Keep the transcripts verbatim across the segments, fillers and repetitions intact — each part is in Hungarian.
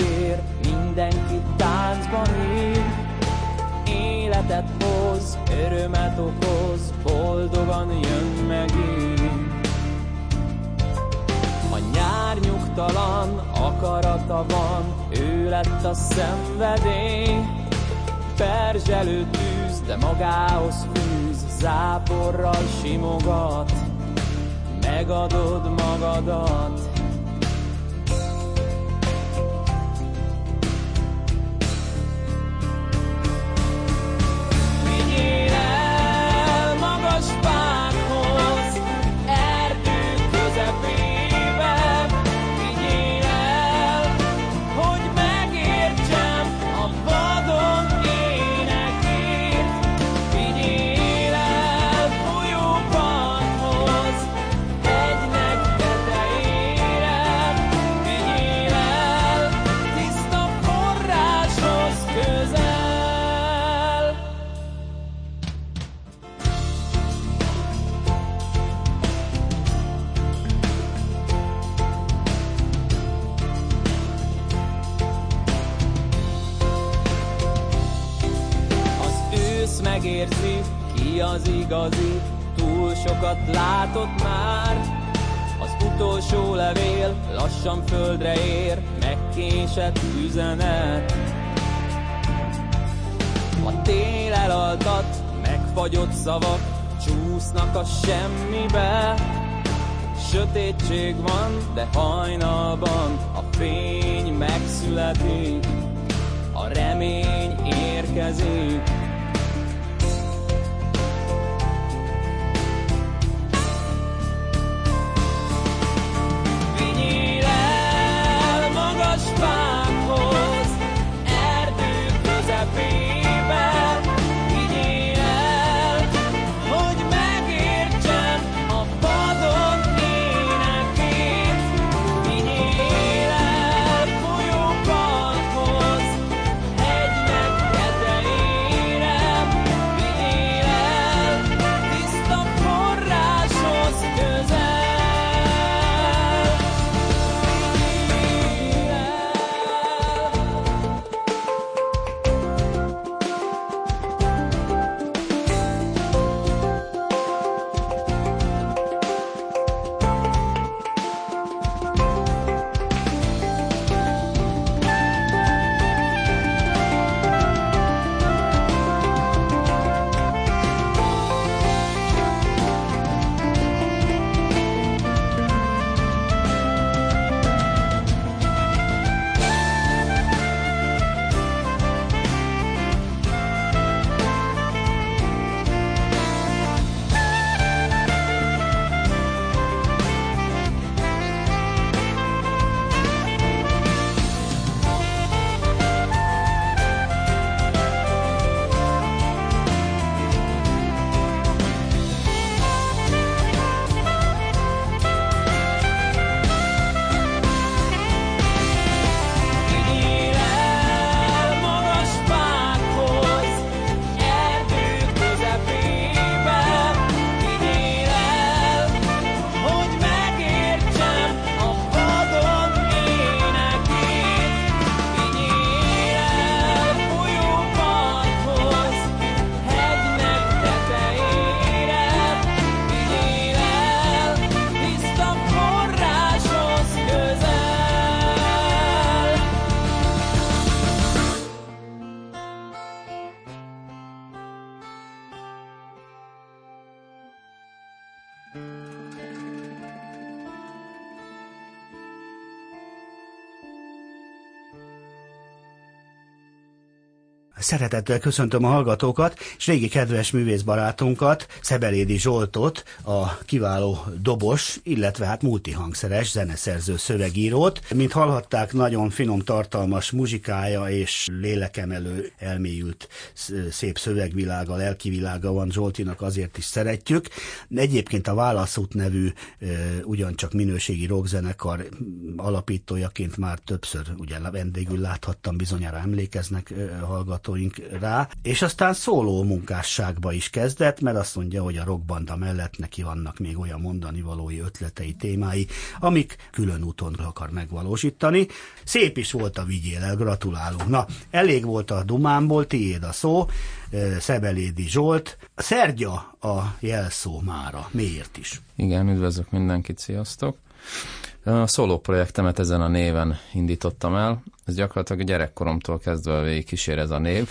ígér, mindenki táncban ír. Életet hoz, örömet okoz, boldogan jön megint. A nyár nyugtalan akarata van, ő lett a szenvedély. Perzselő tűz, de magához fűz, záporral simogat, megadod magadat. Megérzi, ki az igazi, túl sokat látott már. Az utolsó levél lassan földre ér, megkésett üzenet. A tél elaltat, megfagyott szavak csúsznak a semmibe. Sötétség van, de hajnalban a fény megszületik, a remény érkezik. Szeretettel köszöntöm a hallgatókat, és régi kedves művészbarátunkat, Szebelédi Zsoltot, a kiváló dobos, illetve hát multihangszeres zeneszerző szövegírót. Mint hallhatták, nagyon finom, tartalmas muzsikája és lélekemelő, elmélyült, szép szövegvilága, lelkivilága van Zsoltinak, azért is szeretjük. Egyébként a Válaszút nevű ugyancsak minőségi rockzenekar alapítójaként már többször ugye vendégül láthattam, bizonyára emlékeznek hallgatók. hallgatóink rá, és aztán szóló munkásságba is kezdett, mert azt mondja, hogy a rockbanda mellett neki vannak még olyan mondani valói, ötletei, témái, amik külön úton akar megvalósítani. Szép is volt a vigyél el, gratulálunk. Na, elég volt a dumámból, tiéd a szó, Szebelédi Zsolt. Szergya a jelszó mára, miért is? Igen, üdvözlök mindenkit, sziasztok! A szólóprojektemet ezen a néven indítottam el. Ez gyakorlatilag gyerekkoromtól kezdve végig kísér ez a név.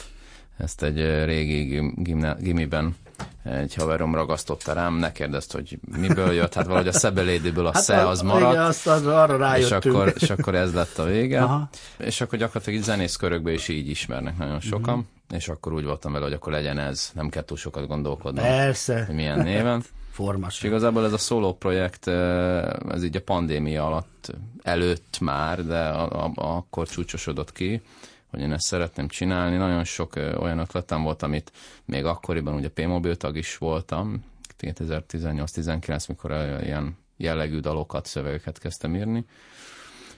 Ezt egy régi gimna- gimiben egy haverom ragasztotta rám, ne kérdezt, hogy miből jött, hát valahogy a Szebelédiből a hát sze az maradt, igen, azt, az, arra rájöttünk. És akkor, és akkor ez lett a vége. Aha. És akkor gyakorlatilag zenészkörökben is így ismernek nagyon sokan, mm-hmm. és akkor úgy voltam vele, hogy akkor legyen ez, nem kell túl sokat gondolkodnom, persze, hogy milyen néven. Formas. Igazából ez a szóló projekt, ez így a pandémia alatt, előtt már, de a, a, akkor csúcsosodott ki, hogy én ezt szeretném csinálni. Nagyon sok olyan ötletem volt, amit még akkoriban, ugye P-mobil tag is voltam, kétezer-tizennyolc tizenkilenc, mikor ilyen jellegű dalokat, szövegeket kezdtem írni.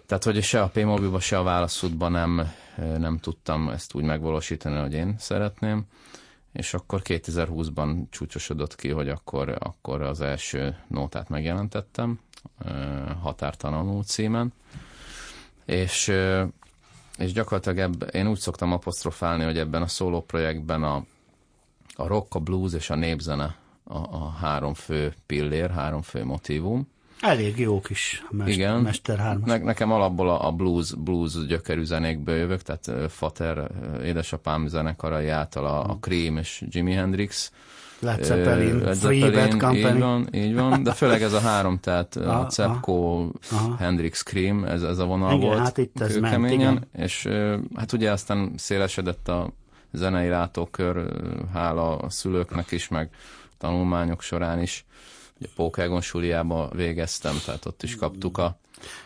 Tehát, hogy se a P-mobilban, se a Válaszútban nem, nem tudtam ezt úgy megvalósítani, hogy én szeretném. És akkor kétezer-húszban csúcsosodott ki, hogy akkor, akkor az első nótát megjelentettem, Határtalanul címen, és, és gyakorlatilag ebb, én úgy szoktam apostrofálni, hogy ebben a szóló projektben a, a rock, a blues és a népzene a, a három fő pillér, három fő motívum. Elég jó kis mester, igen. Mester hármas. Ne, nekem alapból a, a blues, blues gyökerű zenékből jövök, tehát Fater, édesapám zenekarai által a, a Cream és Jimi Hendrix. Led Zeppelin, Led Zeppelin, Free Bad Company. Így van, így van, de főleg ez a három, tehát a Cepco, Hendrix, Cream, ez, ez a vonal, igen, volt. Hát itt ez keményen ment, igen. És hát ugye aztán szélesedett a zenei látókör, hála a szülőknek is, meg tanulmányok során is. A Pokégon suliába végeztem, tehát ott is kaptuk a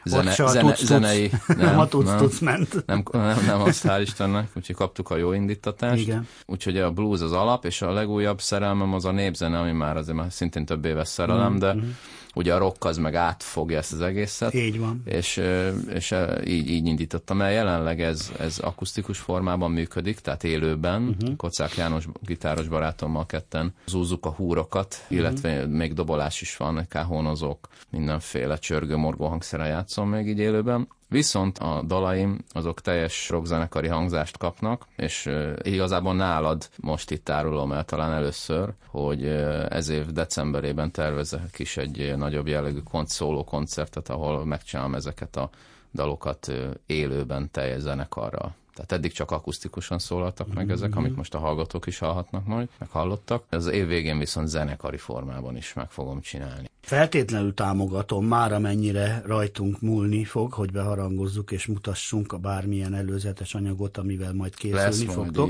zene, zene, tudsz, zenei... Tudsz. Nem, a tudsz, nem, tudsz ment. Nem, nem, nem, azt hál' Istennek, úgyhogy kaptuk a jó indítatást. Igen. Úgyhogy a blues az alap, és a legújabb szerelmem az a népzene, ami már azért már szintén több éves szerelem, mm, de mm. ugye a rock az meg átfogja ezt az egészet. Így van. És, és így, így indítottam el. Jelenleg ez, ez akusztikus formában működik, tehát élőben. Uh-huh. Kocsák János gitáros barátommal ketten zúzzuk a húrokat, illetve uh-huh. még dobolás is van, káhónozók, mindenféle csörgő-morgó hangszerrel játszom még így élőben. Viszont a dalaim azok teljes rockzenekari hangzást kapnak, és igazából nálad most itt árulom el talán először, hogy ez év decemberében tervezek is egy nagyobb jellegű szóló koncertet, ahol megcsinálom ezeket a dalokat élőben teljes zenekarral. Tehát eddig csak akusztikusan szólaltak meg ezek, amit most a hallgatók is hallhatnak majd, meg hallottak. Az év végén viszont zenekari formában is meg fogom csinálni. Feltétlenül támogatom, már amennyire rajtunk múlni fog, hogy beharangozzuk és mutassunk a bármilyen előzetes anyagot, amivel majd készülni fogtok.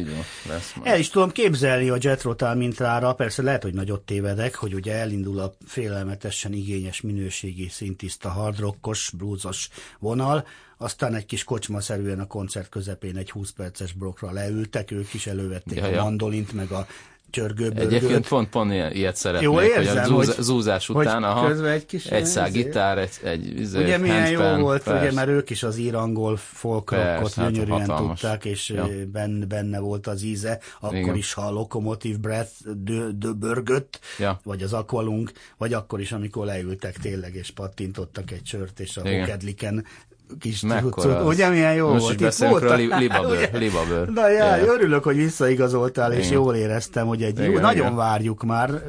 El is tudom képzelni a Jetrotál mintrára, persze lehet, hogy nagyot tévedek, hogy ugye elindul a félelmetesen igényes minőségi szintiszta hardrockos, bluesos vonal, aztán egy kis kocsmaszerűen a koncert közepén egy húsz perces blokkra leültek, ők is elővették ja, ja. a mandolint, meg a csörgőbörgőt. Egyébként pont, pont ilyet szeretnék, jó, érzem, hogy a zúz, hogy, zúzás után aha, egy, kis egy szál gitár, egy, egy izé, ugye milyen jó pen, volt, persze. Ugye, mert ők is az ír-angol folkrockot gyönyörűen hát tudták, és ja. benne, benne volt az íze, akkor igen. is, ha a Locomotive Breath döbörgött, ja. vagy az Aqualung, vagy akkor is, amikor leültek tényleg, és pattintottak egy sört, és a Hokedliken kis tudszult, ugye milyen jó most volt. Most is beszélünk rá, libabőr, libabőr. Na já, yeah. örülök, hogy visszaigazoltál, és igen. jól éreztem, hogy egy igen, jó, igen. nagyon várjuk már,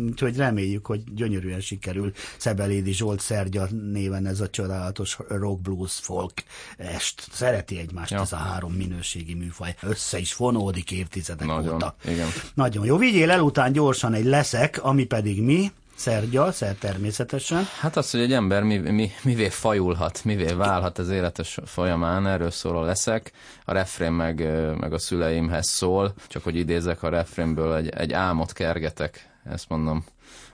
úgyhogy reméljük, hogy gyönyörűen sikerül Szebelédi Zsolt Szergya néven ez a csodálatos rock, blues, folk est. Szereti egymást ja. ez a három minőségi műfaj. Össze is fonódik évtizedek nagyon. óta. Igen. Nagyon jó. Vigyél el után gyorsan egy leszek, ami pedig mi? Szergya, szer természetesen. Hát az, hogy egy ember mi, mi, mivé fajulhat, mivé válhat az életes folyamán, erről szól a leszek. A refrén meg, meg a szüleimhez szól, csak hogy idézek a refrénből, egy, egy álmot kergetek, ezt mondom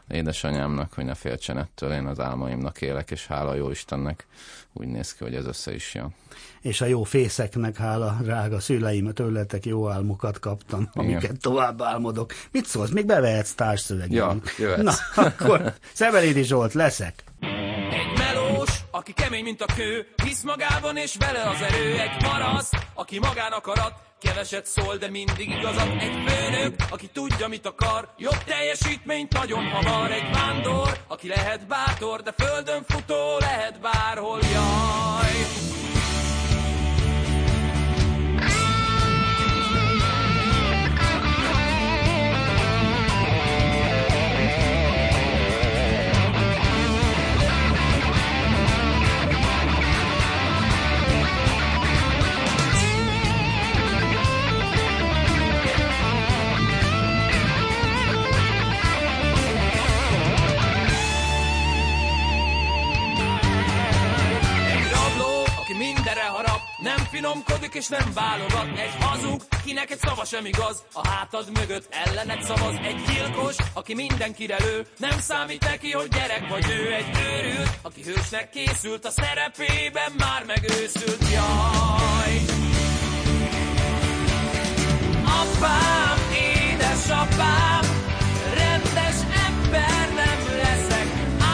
édesanyámnak, hogy ne féltsen ettől, én az álmaimnak élek, és hála jó Istennek úgy néz ki, hogy ez össze is jön. És a jó fészeknek hála, drága szüleim, tőletek jó álmokat kaptam, amiket igen. tovább álmodok. Mit szólsz? Még bevehetsz társszövegben. Ja, jöhetsz. Na, akkor Szebelédi Zsolt, leszek. Egy melós, aki kemény, mint a kő, hisz magában és vele az erő. Egy paraszt, aki magán akarat, keveset szól, de mindig igazad. Egy főnök, aki tudja, mit akar, jobb teljesítményt nagyon hamar. Egy vándor, aki lehet bátor, de földön futó lehet bárhol, jaj. Nem finomkodik és nem válogat. Egy hazug, kinek egy szava sem igaz, a hátad mögött ellened szavaz. Egy gyilkos, aki mindenkire lő, nem számít neki, hogy gyerek vagy ő. Egy őrült, aki hősnek készült, a szerepében már megőszült, jaj. Apám, édesapám, rendes ember nem leszek,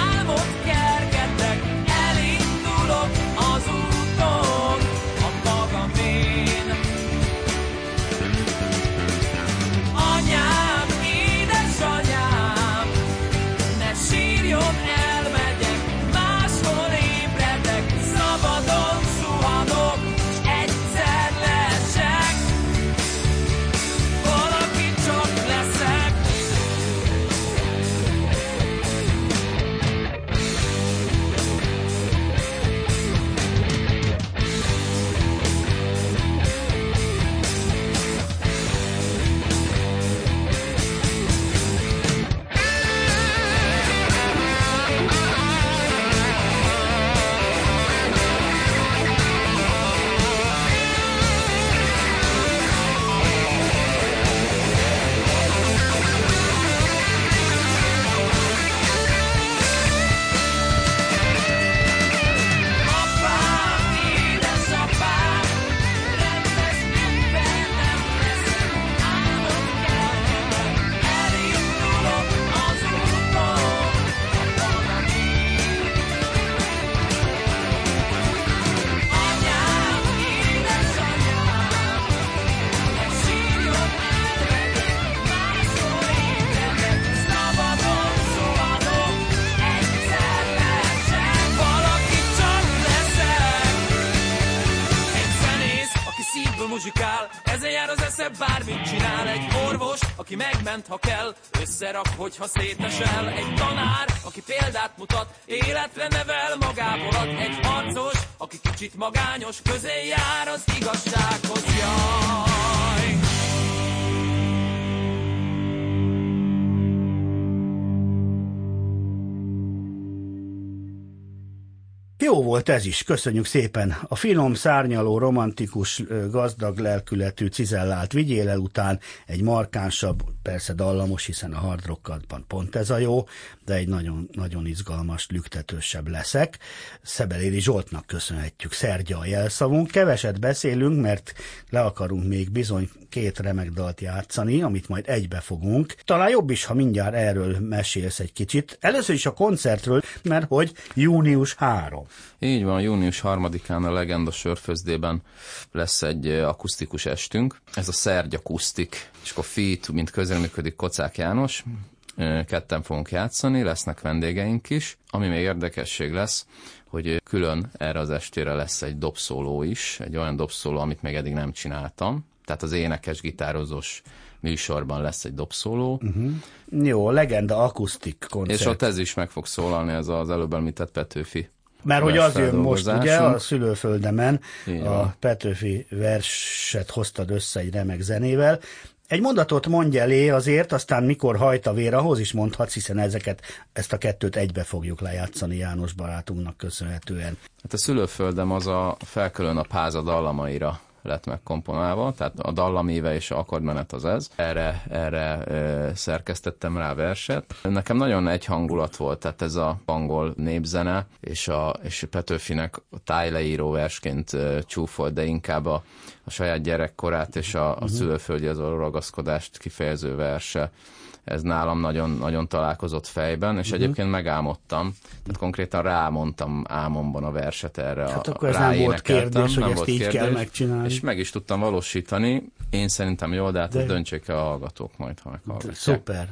álmot kergetek, elindulok az úton. Ha kell, összerak, hogyha szétesel. Egy tanár, aki példát mutat, életre nevel magából ad. Egy harcos, aki kicsit magányos, közé jár az igazsághoz, jaj. Jó volt ez is, köszönjük szépen. A finom, szárnyaló, romantikus, gazdag lelkületű cizellált vigyél el után egy markánsabb, persze dallamos, hiszen a hard rockban pont ez a jó, de egy nagyon, nagyon izgalmas, lüktetősebb leszek. Szebelédi Zsoltnak köszönhetjük, Szergya a jelszavunk. Keveset beszélünk, mert le akarunk még bizony két remek dalt játszani, amit majd egybe fogunk. Talán jobb is, ha mindjárt erről mesélsz egy kicsit. Először is a koncertről, mert hogy június harmadika. Így van, június harmadikán a Legenda Sörfőzdében lesz egy akusztikus estünk. Ez a Szergy akusztik, és akkor feat, mint közreműködik Kocsák János. Ketten fogunk játszani, lesznek vendégeink is. Ami még érdekesség lesz, hogy külön erre az estére lesz egy dobszóló is, egy olyan dobszóló, amit még eddig nem csináltam. Tehát az énekes, gitározós műsorban lesz egy dobszóló. Uh-huh. Jó, Legenda akusztik koncert. És ott ez is meg fog szólalni, ez az előbb említett Petőfi. Mert hogy az jön most, ugye, a szülőföldemen a Petőfi verset hoztad össze egy remek zenével. Egy mondatot mondj elé azért, aztán mikor hajt a vér, ahhoz is mondhatsz, hiszen ezeket, ezt a kettőt egybe fogjuk lejátszani János barátunknak köszönhetően. Hát a szülőföldem az a Felkölön a Páza dallamaira lett megkomponálva, tehát a dallaméve és a akkordmenet az ez. Erre, erre ö, szerkesztettem rá verset. Nekem nagyon egy hangulat volt, tehát ez a angol népzene, és a és Petőfinek a tájleíró versként ö, csúfolt, de inkább a, a saját gyerekkorát és a, a szülőföldje, az a ragaszkodást kifejező verse. Ez nálam nagyon, nagyon találkozott fejben, és uh-huh. egyébként megálmodtam. Tehát konkrétan rámondtam álmomban a verset erre. Hát a, akkor ez nem volt kérdés, hogy ezt így kell megcsinálni. És meg is tudtam valósítani. Én szerintem jó, de hát de... döntsék el a hallgatók majd, ha meghallgatják. Szuper.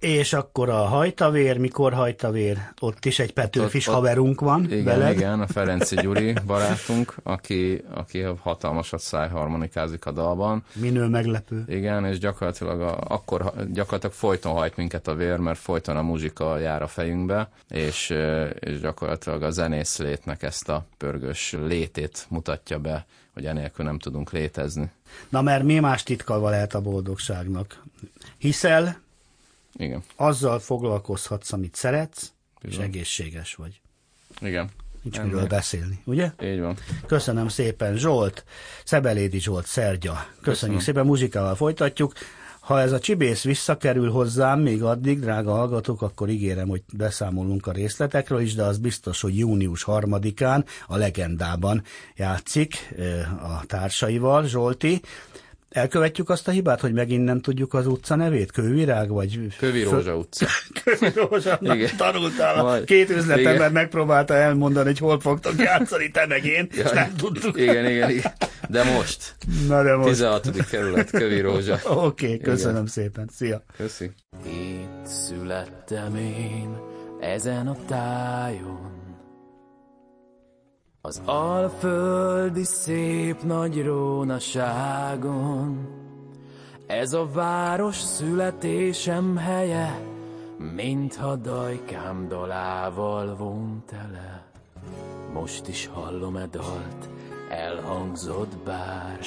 És akkor a hajtavér, mikor hajtavér? Ott is egy Petőfis ott, ott, haverunk van igen, veled. Igen, a Ferenci Gyuri barátunk, aki, aki hatalmasat szájharmonikázik a dalban. Minő meglepő. Igen, és gyakorlatilag, a, akkor, gyakorlatilag folyton hajt minket a vér, mert folyton a muzsika jár a fejünkbe, és, és gyakorlatilag a zenész létnek ezt a pörgős létét mutatja be, hogy enélkül nem tudunk létezni. Na mert mi más titka lehet a boldogságnak? Hiszel... Igen. Azzal foglalkozhatsz, amit szeretsz, bizony. És egészséges vagy. Igen. Nincs ennél miről beszélni, ugye? Így van. Köszönöm szépen, Zsolt, Szebelédi Zsolt, Szergya. Köszönjük Köszönöm. szépen, muzsikával folytatjuk. Ha ez a csibész visszakerül hozzám még addig, drága hallgatók, akkor ígérem, hogy beszámolunk a részletekről is, de az biztos, hogy június harmadikán a Legendában játszik a társaival, Zsolti. Elkövetjük azt a hibát, hogy megint nem tudjuk az utca nevét? Kővirág vagy... Kővirózsa utca. Kővirózsa, tanultál. Majd. Két üzletember megpróbálta elmondani, hogy hol fogtok játszani, te meg én, ja, és nem tudtuk. Igen, igen, igen. De most. Na de most. tizenhatodik kerület, Kővirózsa. Oké, okay, köszönöm igen. szépen. Szia. Köszi. Itt születtem én, ezen a tájon, az alföldi szép nagy rónaságon. Ez a város születésem helye, mintha dajkám dalával von tele. Most is hallom e dalt, elhangzott bár.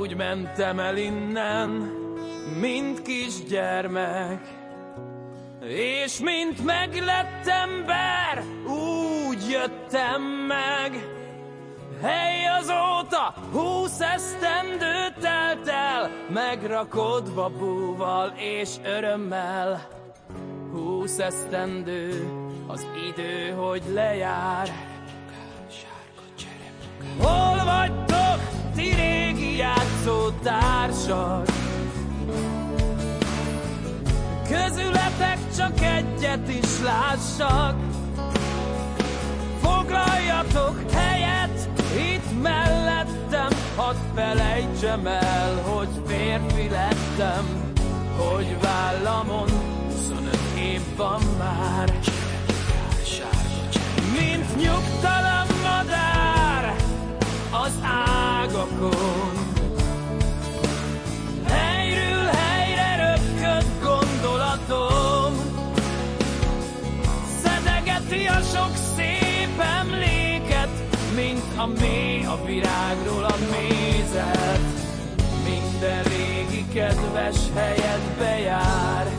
Úgy mentem el innen, mint kisgyermek, és mint meglett ember, úgy jöttem meg. Hely, azóta húsz esztendő telt el, megrakodva búval és örömmel. Húsz esztendő, az idő, hogy lejár. Hol vagytok, ti régi játszótársak? Közületek csak egyet is lássak. Foglaljatok helyet itt mellettem, hadd felejtsem el, hogy férfi lettem, hogy vállamon huszonöt év van már. Mint nyugtalan madár az ágakon, helyről helyre röpköd gondolatom. Szedegeti a sok szép emléket, mint a mély a virágról a mézet. Minden régi kedves helyet bejár.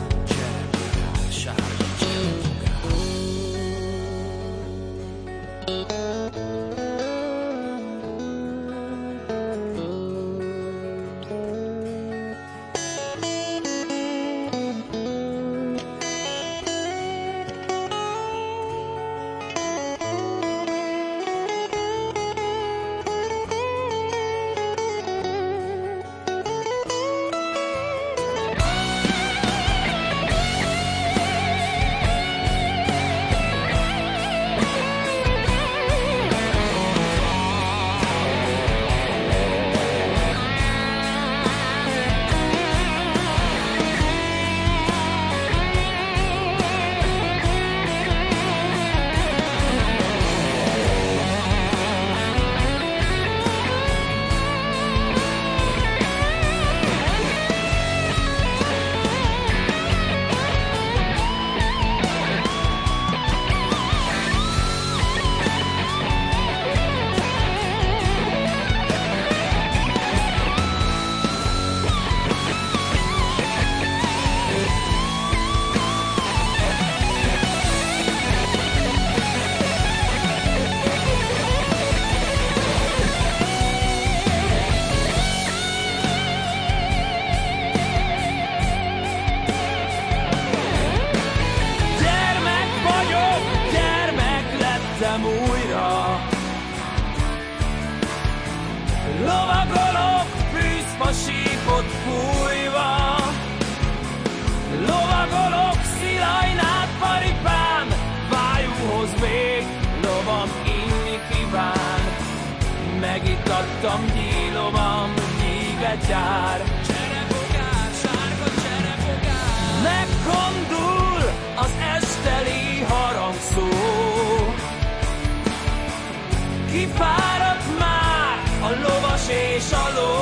Megint Adtam nyílomam, nyívet jár. Cserepogár, sárga cserepogár. Megkondul az esteli harangszó. Kifáradt már a lovas és a ló.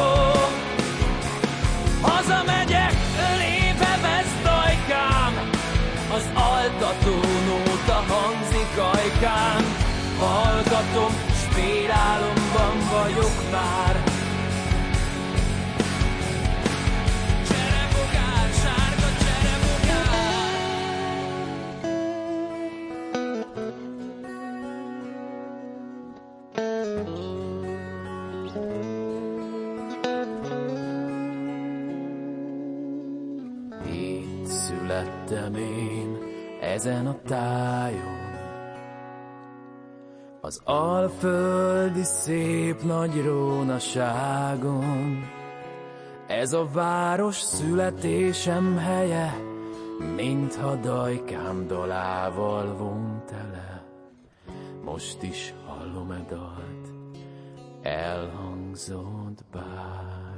Hazamegyek, ölébe vesz dajkám. Az altató nóta hangzik ajkán. Hallgatom, spélálomban vagyok már. Cserepogár, sárga cserepogár. Itt születtem én ezen a tájon, az alföldi szép nagy rónaságon. Ez a város születésem helye, mintha dajkám dalával von tele. Most is hallom e dalt, elhangzott bár.